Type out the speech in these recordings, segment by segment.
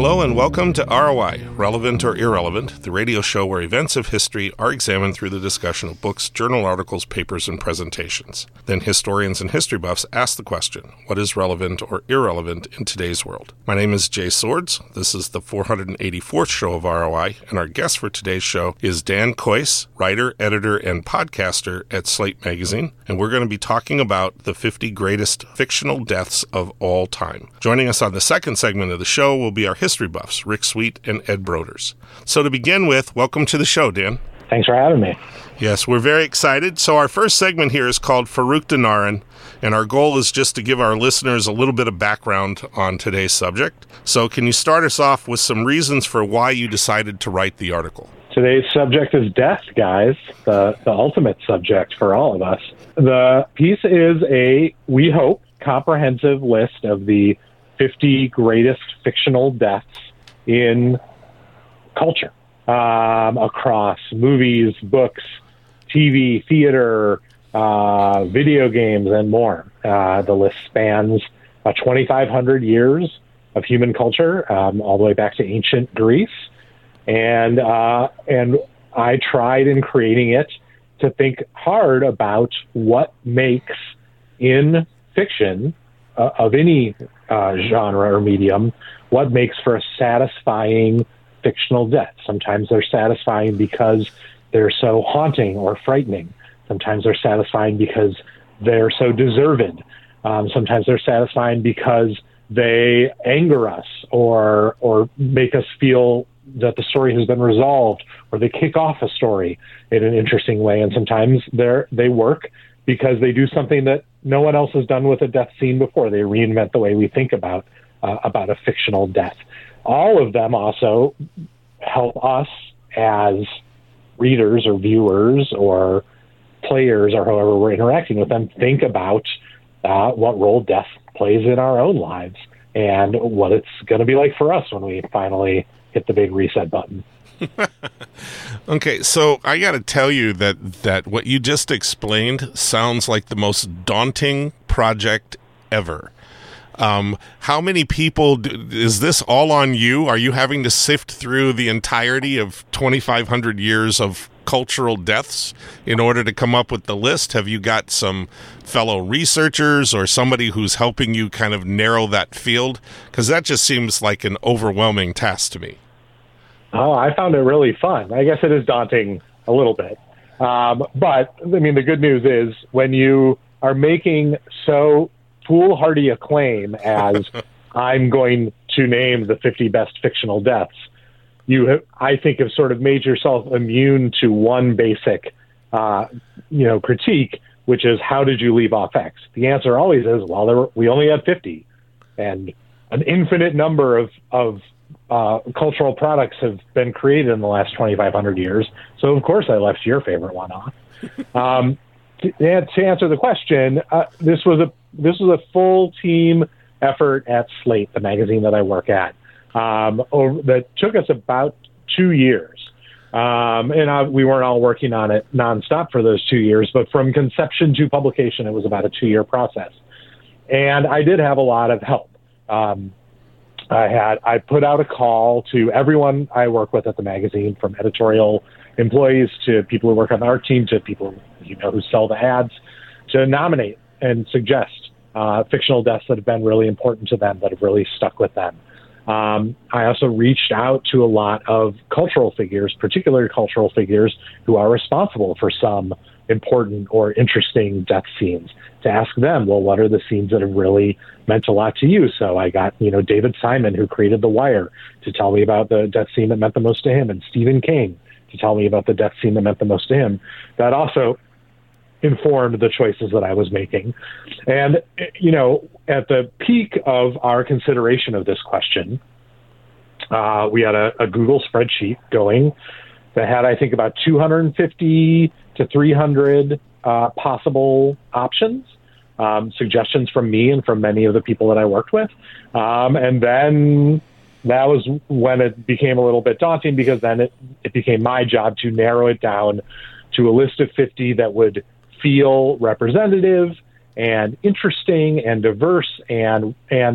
Hello and welcome to ROI, Relevant or Irrelevant, the radio show where events of history are examined through the discussion of books, journal articles, papers, and presentations. Then historians and history buffs ask the question, what is relevant or irrelevant in today's world? My name is Jay Swords. This is the 484th show of ROI, and our guest for today's show is Dan Kois, writer, editor, and podcaster at Slate Magazine, and we're going to be talking about the 50 greatest fictional deaths of all time. Joining us on the second segment of the show will be our history buffs, Rick Sweet and Ed Broders. So to begin with, welcome to the show, Dan. Thanks for having me. Yes, we're very excited. So our first segment here is called Farouk Dinarin, and our goal is just to give our listeners a little bit of background on today's subject. So can you start us off with some reasons for why you decided to write the article? Today's subject is death, guys, the ultimate subject for all of us. The piece is a, we hope, comprehensive list of the 50 greatest fictional deaths in culture, across movies, books, TV, theater, video games, and more. The list spans 2,500 years of human culture, all the way back to ancient Greece. And I tried in creating it to think hard about what makes in fiction of any genre or medium, what makes for a satisfying fictional death. Sometimes they're satisfying because they're so haunting or frightening. Sometimes they're satisfying because they're so deserved. Sometimes they're satisfying because they anger us or make us feel that the story has been resolved, or they kick off a story in an interesting way. And sometimes they work because they do something that no one else has done with a death scene before. They reinvent the way we think about a fictional death. All of them also help us as readers or viewers or players or however we're interacting with them think about what role death plays in our own lives and what it's going to be like for us when we finally hit the big reset button. Okay, so I got to tell you that what you just explained sounds like the most daunting project ever. How many people is this all on you? Are you having to sift through the entirety of 2,500 years of cultural deaths in order to come up with the list? Have you got some fellow researchers or somebody who's helping you kind of narrow that field? Because that just seems like an overwhelming task to me. Oh, I found it really fun. I guess it is daunting a little bit. But, I mean, the good news is when you are making so foolhardy a claim as I'm going to name the 50 best fictional deaths, I think have sort of made yourself immune to one basic, critique, which is how did you leave off X? The answer always is, well, we only had 50, and an infinite number of cultural products have been created in the last 2,500 years. So of course I left your favorite one off. To answer the question, this was a full team effort at Slate, the magazine that I work at, that took us about 2 years. We weren't all working on it nonstop for those 2 years, but from conception to publication, it was about a 2-year process. And I did have a lot of help. I put out a call to everyone I work with at the magazine, from editorial employees to people who work on the art team to people who sell the ads, to nominate and suggest fictional deaths that have been really important to them, that have really stuck with them. I also reached out to a lot of cultural figures, particularly cultural figures who are responsible for some important or interesting death scenes, to ask them, well, what are the scenes that have really meant a lot to you? So I got, David Simon, who created The Wire, to tell me about the death scene that meant the most to him, and Stephen King to tell me about the death scene that meant the most to him. That also informed the choices that I was making. And, at the peak of our consideration of this question, we had a Google spreadsheet going that had, I think, about 250 to 300 possible options, suggestions from me and from many of the people that I worked with. And then that was when it became a little bit daunting, because then it became my job to narrow it down to a list of 50 that would feel representative and interesting and diverse and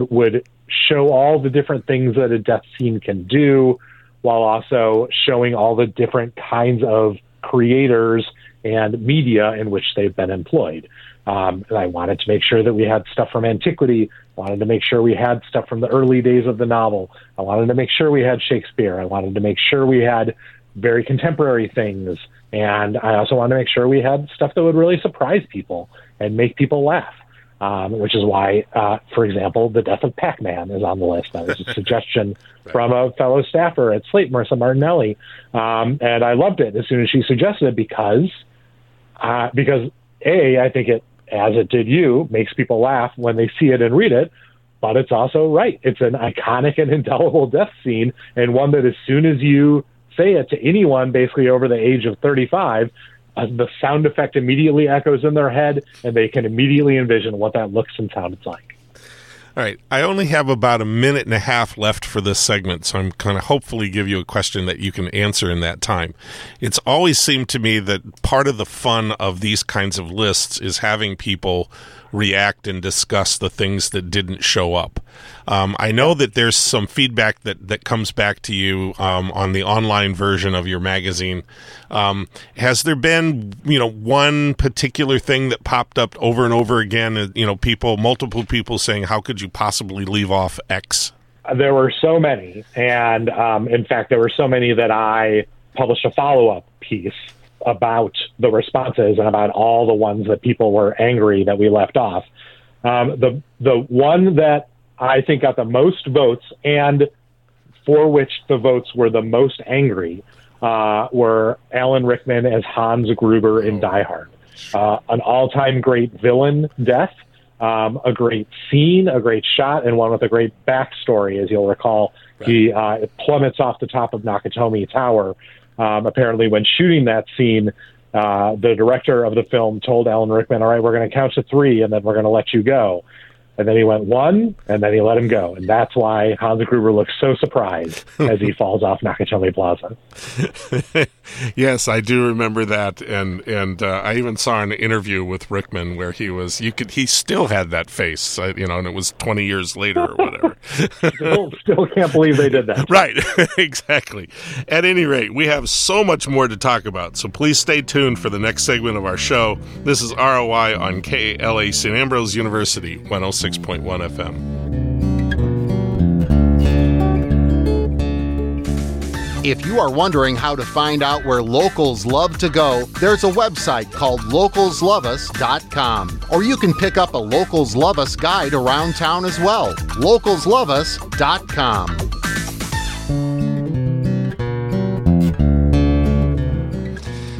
would show all the different things that a death scene can do, while also showing all the different kinds of creators and media in which they've been employed. And I wanted to make sure that we had stuff from antiquity. I wanted to make sure we had stuff from the early days of the novel. I wanted to make sure we had Shakespeare. I wanted to make sure we had very contemporary things. And I also wanted to make sure we had stuff that would really surprise people and make people laugh, which is why, for example, The Death of Pac-Man is on the list. That was a suggestion from a fellow staffer at Slate, Marissa Martinelli. And I loved it as soon as she suggested it because A, I think it, as it did you, makes people laugh when they see it and read it, but it's also right. It's an iconic and indelible death scene, and one that as soon as you say it to anyone basically over the age of 35, the sound effect immediately echoes in their head, and they can immediately envision what that looks and sounds like. All right. I only have about a minute and a half left for this segment, so I'm going to hopefully give you a question that you can answer in that time. It's always seemed to me that part of the fun of these kinds of lists is having people react and discuss the things that didn't show up. I know that there's some feedback that comes back to you on the online version of your magazine. Has there been, one particular thing that popped up over and over again, multiple people saying, how could you possibly leave off X? There were so many. And in fact, there were so many that I published a follow-up piece about the responses and about all the ones that people were angry that we left off. The one that I think got the most votes and for which the votes were the most angry were Alan Rickman as Hans Gruber in Die Hard. An all-time great villain death, a great scene, a great shot, and one with a great backstory, as you'll recall. Right. He plummets off the top of Nakatomi Tower. Apparently, when shooting that scene, the director of the film told Alan Rickman, all right, we're going to count to 3, and then we're going to let you go. And then he went 1, and then he let him go. And that's why Hans Gruber looks so surprised as he falls off Nakatomi Plaza. Yes, I do remember that. And I even saw an interview with Rickman where he still had that face, and it was 20 years later or whatever. Still can't believe they did that. Right, exactly. At any rate, we have so much more to talk about. So please stay tuned for the next segment of our show. This is ROI on KALA, St. Ambrose University, 106.1 FM. If you are wondering how to find out where locals love to go, there's a website called localsloveus.com. Or you can pick up a Locals Love Us guide around town as well. Localsloveus.com.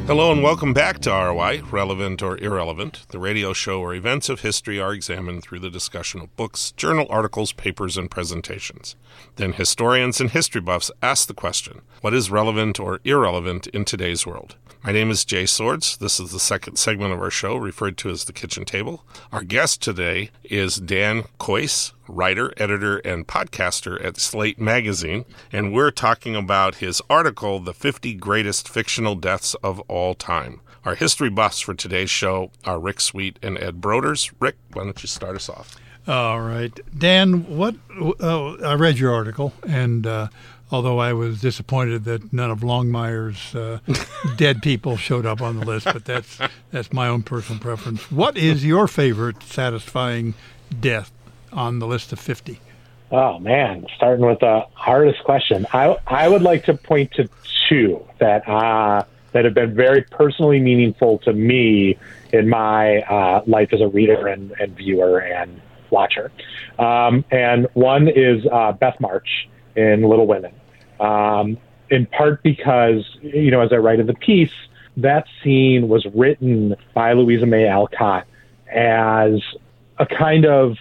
Hello and welcome back to ROI, Relevant or Irrelevant, the radio show where events of history are examined through the discussion of books, journal articles, papers, and presentations. Then historians and history buffs ask the question, what is relevant or irrelevant in today's world? My name is Jay Swords. This is the second segment of our show, referred to as The Kitchen Table. Our guest today is Dan Kois, writer, editor, and podcaster at Slate Magazine, and we're talking about his article, The 50 Greatest Fictional Deaths of All Time. Our history buffs for today's show are Rick Sweet and Ed Broders. Rick, why don't you start us off? All right. Dan, I read your article, and although I was disappointed that none of Longmire's dead people showed up on the list, but that's my own personal preference. What is your favorite satisfying death on the list of 50? Oh, man, starting with the hardest question. I would like to point to two that have been very personally meaningful to me in my life as a reader and viewer and watcher. And one is Beth March in Little Women, in part because, as I write in the piece, that scene was written by Louisa May Alcott as a kind of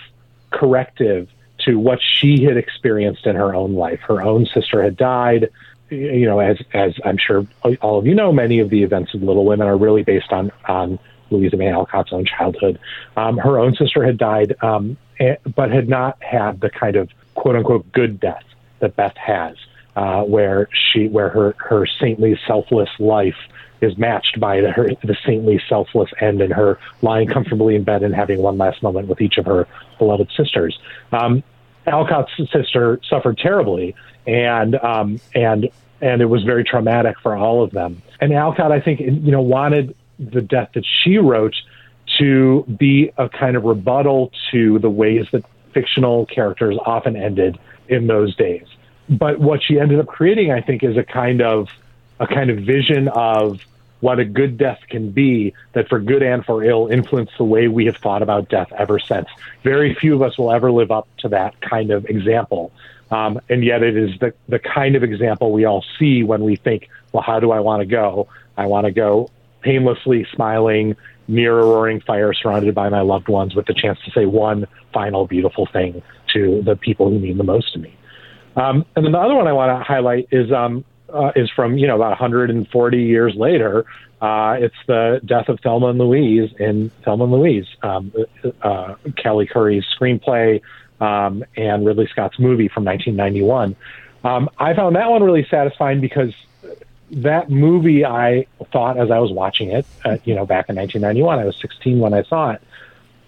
corrective to what she had experienced in her own life. Her own sister had died. As I'm sure all of you know, many of the events of Little Women are really based on Louisa May Alcott's own childhood. Her own sister had died, but had not had the kind of quote unquote good death that Beth has, where her saintly, selfless life is matched by the saintly, selfless end in her lying comfortably in bed and having one last moment with each of her beloved sisters. Alcott's sister suffered terribly, and it was very traumatic for all of them. And Alcott, I think, you know, wanted the death that she wrote to be a kind of rebuttal to the ways that fictional characters often ended in those days. But what she ended up creating, I think, is a kind of vision of what a good death can be, that for good and for ill influenced the way we have thought about death ever since. Very few of us will ever live up to that kind of example. And yet it is the kind of example we all see when we think, well, how do I want to go? I want to go painlessly smiling, near a roaring fire, surrounded by my loved ones, with the chance to say one final beautiful thing to the people who mean the most to me. And then the other one I want to highlight is from, you know, about 140 years later. It's the death of Thelma and Louise in Thelma and Louise, Kelly Curry's screenplay, and Ridley Scott's movie from 1991. I found that one really satisfying because that movie, I thought as I was watching it, back in 1991, I was 16 when I saw it.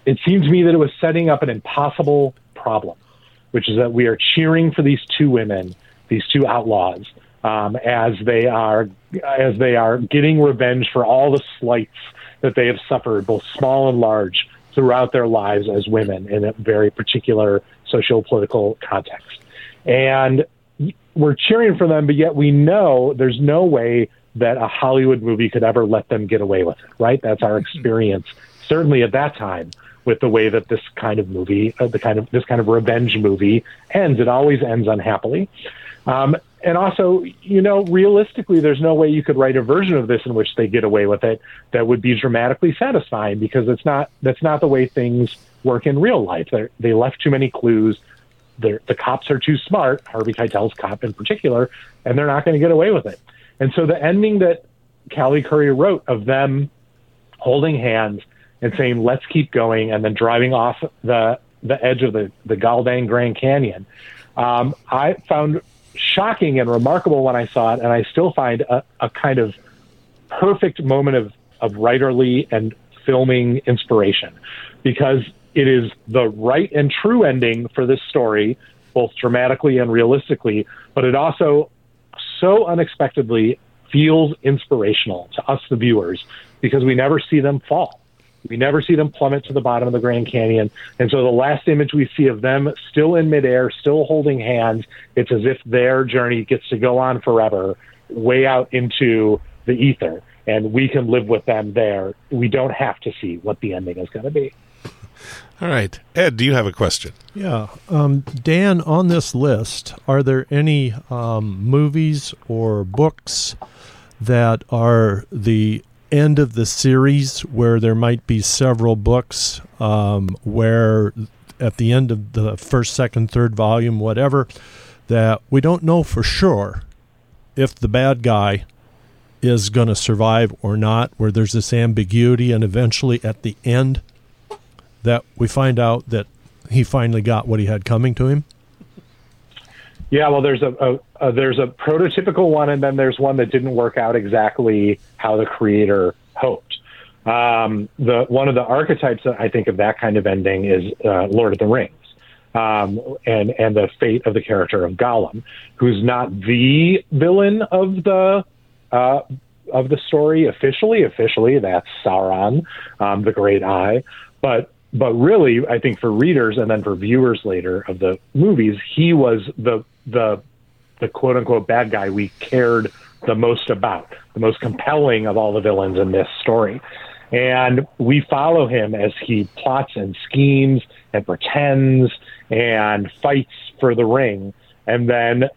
It seemed to me that it was setting up an impossible problem, which is that we are cheering for these two women, these two outlaws, as they are getting revenge for all the slights that they have suffered, both small and large, throughout their lives as women in a very particular socio-political context. And we're cheering for them, but yet we know there's no way that a Hollywood movie could ever let them get away with it, right? That's our experience, certainly at that time, with the way that this kind of movie, this kind of revenge movie ends. It always ends unhappily. And also, you know, realistically, there's no way you could write a version of this in which they get away with it that would be dramatically satisfying, because that's not the way things work in real life. They left too many clues. The cops are too smart, Harvey Keitel's cop in particular, and they're not going to get away with it. And so the ending that Kelly Curry wrote of them holding hands and saying, let's keep going, and then driving off the edge of the Galdang Grand Canyon, I found shocking and remarkable when I saw it, and I still find a kind of perfect moment of writerly and filming inspiration, because it is the right and true ending for this story, both dramatically and realistically, but it also so unexpectedly feels inspirational to us, the viewers, because we never see them fall. We never see them plummet to the bottom of the Grand Canyon. And so the last image we see of them still in midair, still holding hands, it's as if their journey gets to go on forever, way out into the ether. And we can live with them there. We don't have to see what the ending is going to be. All right. Ed, do you have a question? Yeah. Dan, on this list, are there any movies or books that are the end of the series, where there might be several books where at the end of the first, second, third volume, whatever, that we don't know for sure if the bad guy is going to survive or not, where there's this ambiguity, and eventually at the end that we find out that he finally got what he had coming to him? Yeah, well, there's a prototypical one, and then there's one that didn't work out exactly how the creator hoped. One of the archetypes that I think of that kind of ending is Lord of the Rings, and the fate of the character of Gollum, who's not the villain of the story officially. Officially, that's Sauron, the Great Eye, but really, I think for readers and then for viewers later of the movies, he was the quote-unquote bad guy we cared the most about, the most compelling of all the villains in this story. And we follow him as he plots and schemes and pretends and fights for the ring. And then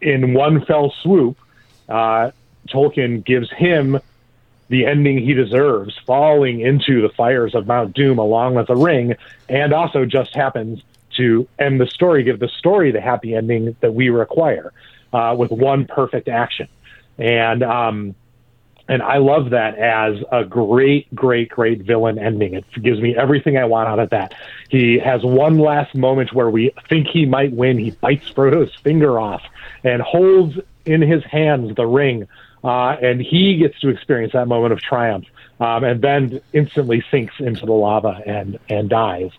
in one fell swoop, Tolkien gives him the ending he deserves, falling into the fires of Mount Doom along with the ring, and also just happens to end the story, give the story the happy ending that we require, with one perfect action. And I love that as a great, great, great villain ending. It gives me everything I want out of that. He has one last moment where we think he might win. He bites Frodo's finger off and holds in his hands the ring, and he gets to experience that moment of triumph, and then instantly sinks into the lava and dies.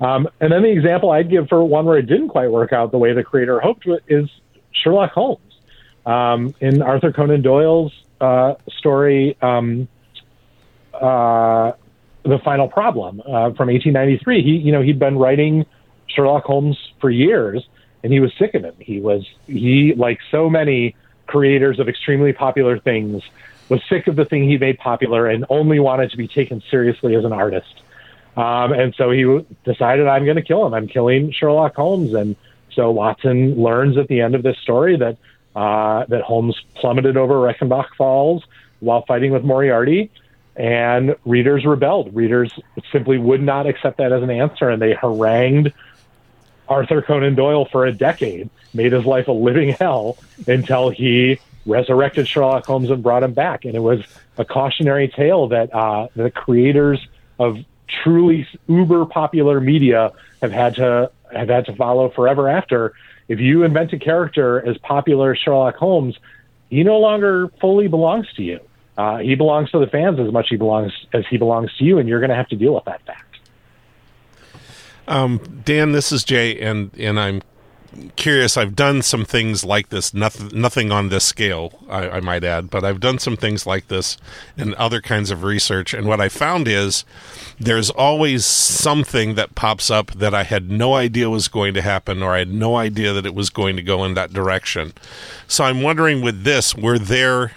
And then the example I'd give for one where it didn't quite work out the way the creator hoped is Sherlock Holmes. In Arthur Conan Doyle's story, The Final Problem, from 1893, he'd been writing Sherlock Holmes for years, and he was sick of him. He, like so many creators of extremely popular things, was sick of the thing he made popular and only wanted to be taken seriously as an artist. And so he decided, I'm going to kill him. I'm killing Sherlock Holmes. And so Watson learns at the end of this story that Holmes plummeted over Reichenbach Falls while fighting with Moriarty, and readers rebelled. Readers simply would not accept that as an answer, and they harangued Arthur Conan Doyle for a decade, made his life a living hell until he resurrected Sherlock Holmes and brought him back. And it was a cautionary tale that the creators of truly uber popular media have had to follow forever after. If you invent a character as popular as Sherlock Holmes, he no longer fully belongs to you. He belongs to the fans as much as he belongs to you, and you're going to have to deal with that fact. Dan, this is Jay, and I'm curious. I've done some things like this, nothing on this scale, I might add, but I've done some things like this and other kinds of research, and what I found is there's always something that pops up that I had no idea was going to happen, or I had no idea that it was going to go in that direction. So I'm wondering, with this, were there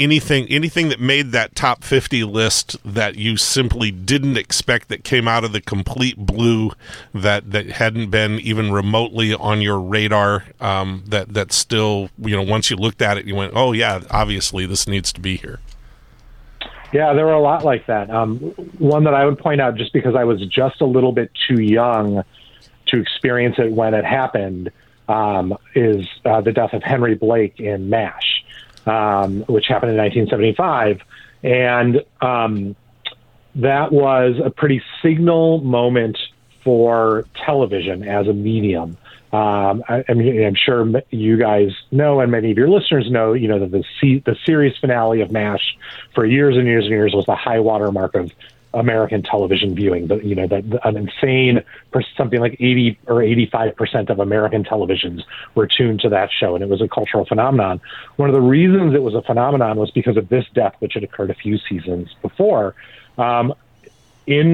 anything that made that top 50 list that you simply didn't expect, that came out of the complete blue, that hadn't been even remotely on your radar, that still, once you looked at it, you went, oh yeah, obviously this needs to be here? Yeah, there were a lot like that. One that I would point out, just because I was just a little bit too young to experience it when it happened, is the death of Henry Blake in MASH, which happened in 1975. And that was a pretty signal moment for television as a medium. I'm sure you guys know, and many of your listeners know, that the series finale of MASH for years and years and years was the high water mark of American television viewing. But an insane, something like 80 or 85% of American televisions were tuned to that show, and it was a cultural phenomenon. One of the reasons it was a phenomenon was because of this death, which had occurred a few seasons before. In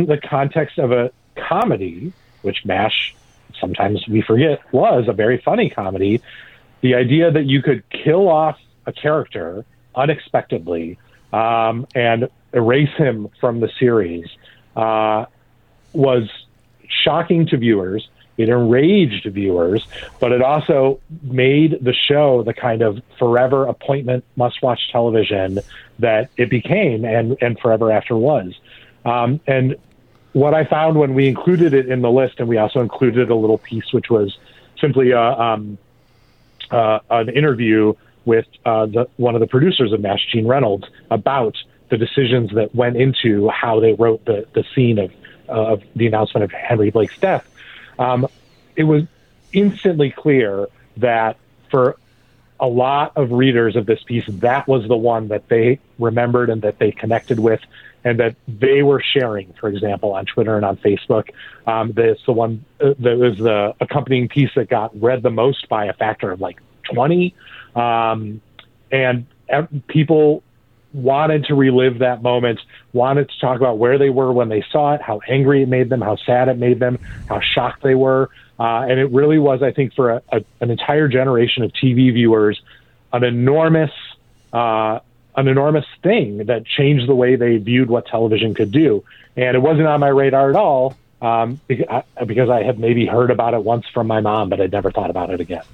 the context of a comedy, which MASH, sometimes we forget, was a very funny comedy, the idea that you could kill off a character unexpectedly and erase him from the series was shocking to viewers. It enraged viewers, but it also made the show the kind of forever appointment must-watch television that it became and forever after was. And what I found when we included it in the list, and we also included a little piece which was simply an interview with one of the producers of MASH, Gene Reynolds, about the decisions that went into how they wrote the scene of the announcement of Henry Blake's death, it was instantly clear that for a lot of readers of this piece, that was the one that they remembered and that they connected with, and that they were sharing, for example, on Twitter and on Facebook. That's the one that was the accompanying piece that got read the most by a factor of like 20. And people wanted to relive that moment, wanted to talk about where they were when they saw it, how angry it made them, how sad it made them, how shocked they were. And it really was, I think, for an entire generation of TV viewers, an enormous thing that changed the way they viewed what television could do. And it wasn't on my radar at all, because I had maybe heard about it once from my mom, but I'd never thought about it again.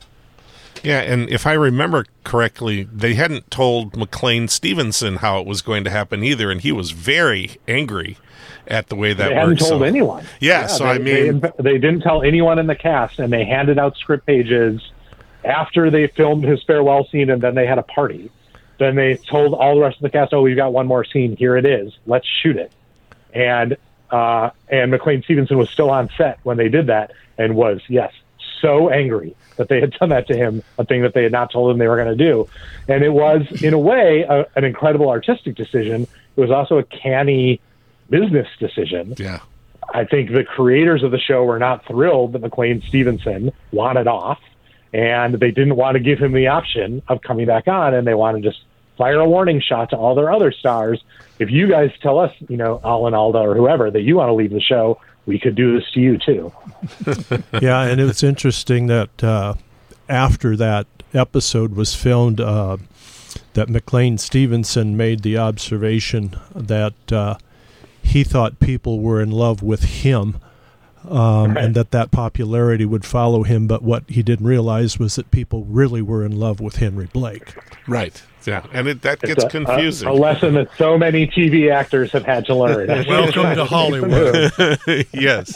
Yeah, and if I remember correctly, they hadn't told McLean Stevenson how it was going to happen either, and he was very angry at the way that worked. They hadn't told anyone. Yeah, so I mean, they didn't tell anyone in the cast, and they handed out script pages after they filmed his farewell scene, and then they had a party. Then they told all the rest of the cast, oh, we've got one more scene. Here it is. Let's shoot it. And McLean Stevenson was still on set when they did that, and was, yes, so angry that they had done that to him, a thing that they had not told him they were going to do. And it was, in a way, an incredible artistic decision. It was also a canny business decision. Yeah. I think the creators of the show were not thrilled that McLean Stevenson wanted off, and they didn't want to give him the option of coming back on, and they want to just fire a warning shot to all their other stars. If you guys tell us, you know, Alan Alda or whoever, that you want to leave the show, we could do this to you too. Yeah, and it's interesting that after that episode was filmed, that McLean Stevenson made the observation that he thought people were in love with him, and that popularity would follow him. But what he didn't realize was that people really were in love with Henry Blake. Right. Yeah, and that gets confusing. A lesson that so many TV actors have had to learn. Welcome to Hollywood. Yes.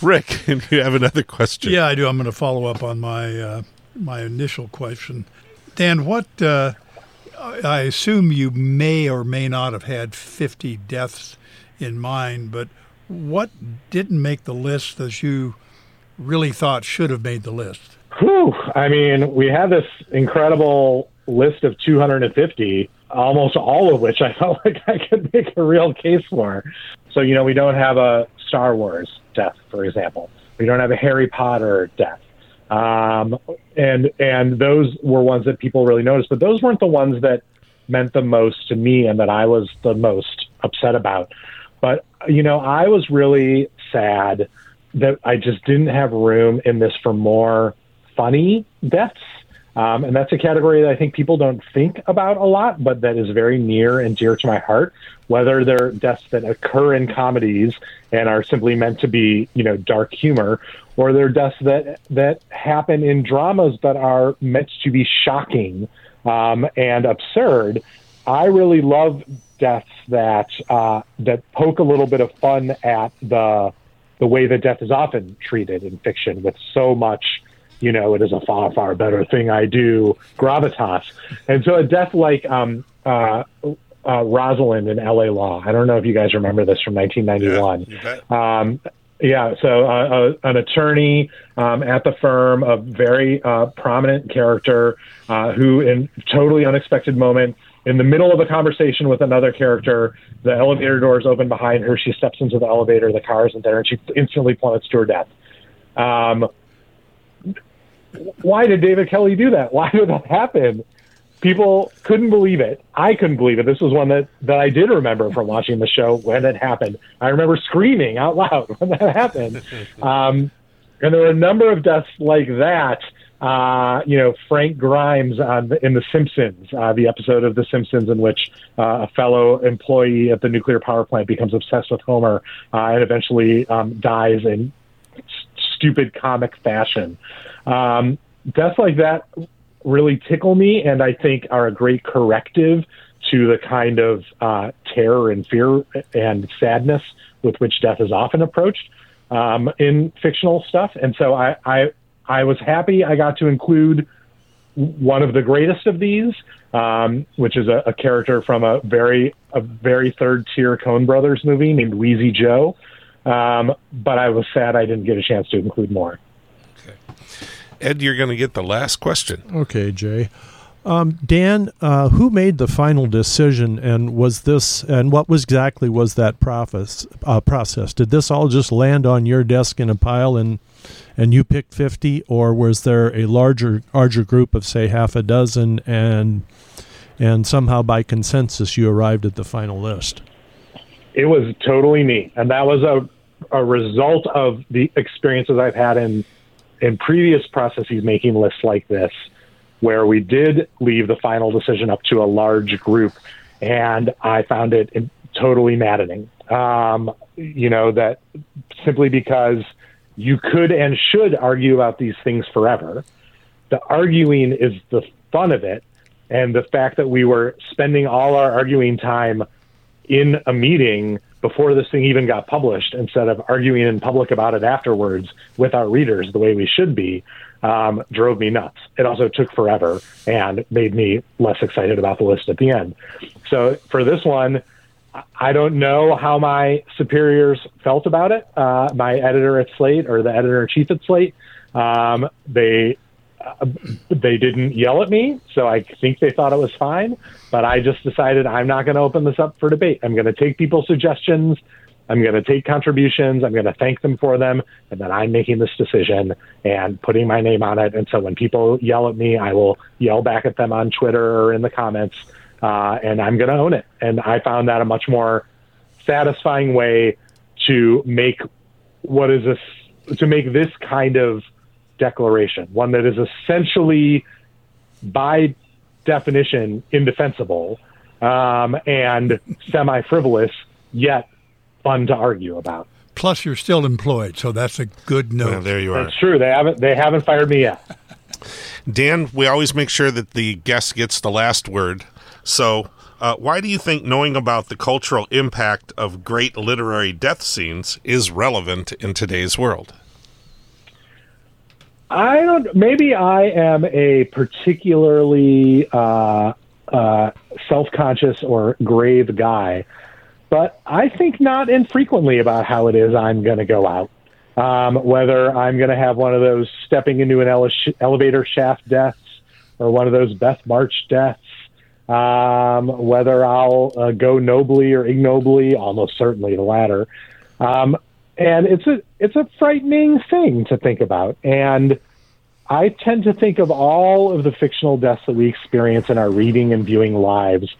Rick, do you have another question? Yeah, I do. I'm going to follow up on my initial question. Dan, I assume you may or may not have had 50 deaths in mind, but what didn't make the list that you really thought should have made the list? Whew. I mean, we had this incredible list of 250, almost all of which I felt like I could make a real case for. So, you know, we don't have a Star Wars death, for example. We don't have a Harry Potter death. And those were ones that people really noticed, but those weren't the ones that meant the most to me and that I was the most upset about. But, you know, I was really sad that I just didn't have room in this for more funny deaths. And that's a category that I think people don't think about a lot, but that is very near and dear to my heart, whether they're deaths that occur in comedies and are simply meant to be, you know, dark humor, or they're deaths that happen in dramas that are meant to be shocking and absurd. I really love deaths that poke a little bit of fun at the way that death is often treated in fiction with so much, you know, it is a far, far better thing I do gravitas. And so a death like Rosalind in L.A. Law. I don't know if you guys remember this from 1991. Yeah, an attorney at the firm, a very prominent character who in totally unexpected moment, in the middle of a conversation with another character, the elevator doors open behind her. She steps into the elevator, the car isn't there, and she instantly plummets to her death. Why did David Kelly do that? Why did that happen? People couldn't believe it. I couldn't believe it. This was one that I did remember from watching the show when it happened. I remember screaming out loud when that happened. And there were a number of deaths like that. You know, Frank Grimes in The Simpsons, the episode of The Simpsons in which a fellow employee at the nuclear power plant becomes obsessed with Homer and eventually dies in stupid comic fashion. Deaths like that really tickle me, and I think are a great corrective to the kind of terror and fear and sadness with which death is often approached in fictional stuff. And so I was happy I got to include one of the greatest of these, which is a character from a very third-tier Coen Brothers movie named Wheezy Joe. But I was sad I didn't get a chance to include more. Okay. Ed, you're going to get the last question. Okay, Jay. Dan, who made the final decision, and what was that process? Did this all just land on your desk in a pile and you picked 50, or was there a larger group of, say, half a dozen, and somehow by consensus you arrived at the final list? It was totally me, and that was a result of the experiences I've had in previous processes making lists like this, where we did leave the final decision up to a large group, and I found it totally maddening. You know, that simply because you could and should argue about these things forever. The arguing is the fun of it, and the fact that we were spending all our arguing time in a meeting before this thing even got published, instead of arguing in public about it afterwards with our readers the way we should be, drove me nuts. It also took forever and made me less excited about the list at the end. So for this one, I don't know how my superiors felt about it, my editor at Slate or the editor-in-chief at Slate. They didn't yell at me, so I think they thought it was fine, but I just decided I'm not going to open this up for debate. I'm going to take people's suggestions I'm going to take contributions, I'm going to thank them for them, and then I'm making this decision and putting my name on it. And so when people yell at me, I will yell back at them on Twitter or in the comments, and I'm going to own it. And I found that a much more satisfying way to make this kind of declaration, one that is essentially by definition indefensible and semi-frivolous, yet fun to argue about. Plus, you're still employed, so that's a good note. Well, there you are. That's true. They haven't fired me yet. Dan, we always make sure that the guest gets the last word. So, why do you think knowing about the cultural impact of great literary death scenes is relevant in today's world? Maybe I am a particularly self-conscious or grave guy, but I think not infrequently about how it is I'm going to go out, whether I'm going to have one of those stepping into an elevator shaft deaths or one of those Beth March deaths, whether I'll go nobly or ignobly, almost certainly the latter. And it's a frightening thing to think about. And I tend to think of all of the fictional deaths that we experience in our reading and viewing lives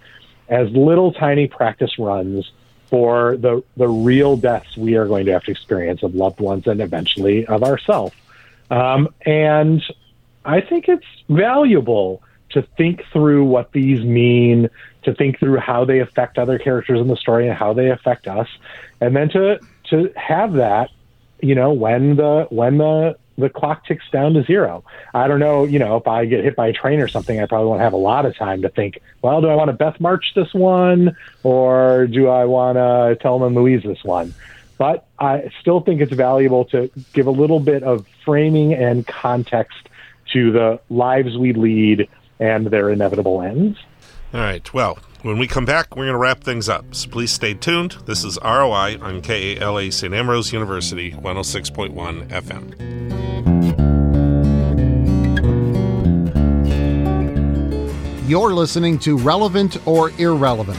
as little tiny practice runs for the real deaths we are going to have to experience of loved ones and eventually of ourselves. And I think it's valuable to think through what these mean, to think through how they affect other characters in the story and how they affect us, and then to have that, you know, when the clock ticks down to zero. I don't know, you know, if I get hit by a train or something, I probably won't have a lot of time to think, well, do I want to Beth March this one or do I want to Thelma and Louise this one? But I still think it's valuable to give a little bit of framing and context to the lives we lead and their inevitable ends. All right. Well, when we come back, we're going to wrap things up. So please stay tuned. This is ROI on KALA St. Ambrose University, 106.1 FM. You're listening to Relevant or Irrelevant.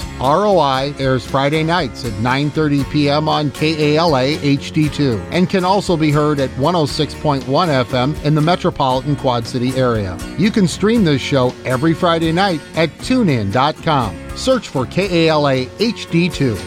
ROI airs Friday nights at 9:30 p.m. on KALA HD2 and can also be heard at 106.1 FM in the metropolitan Quad City area. You can stream this show every Friday night at TuneIn.com. Search for KALA HD2.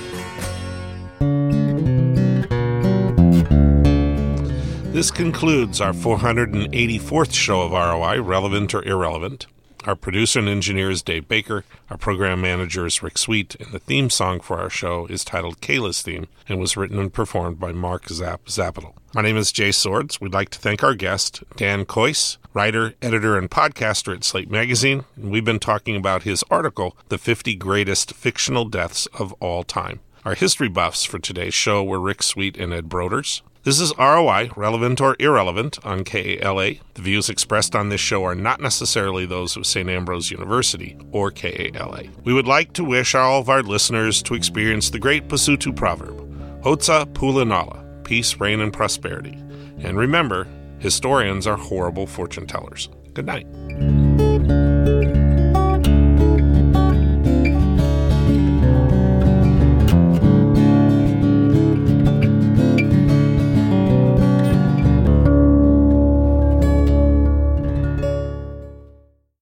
This concludes our 484th show of ROI, Relevant or Irrelevant. Our producer and engineer is Dave Baker. Our program manager is Rick Sweet. And the theme song for our show is titled KALA's Theme and was written and performed by Mark Zapital. My name is Jay Swords. We'd like to thank our guest, Dan Kois, writer, editor, and podcaster at Slate Magazine. And we've been talking about his article, The 50 Greatest Fictional Deaths of All Time. Our history buffs for today's show were Rick Sweet and Ed Broders. This is ROI, Relevant or Irrelevant, on KALA. The views expressed on this show are not necessarily those of St. Ambrose University or KALA. We would like to wish all of our listeners to experience the great Pasutu proverb, Hotsa Pulanala, peace, reign, and prosperity. And remember, historians are horrible fortune tellers. Good night.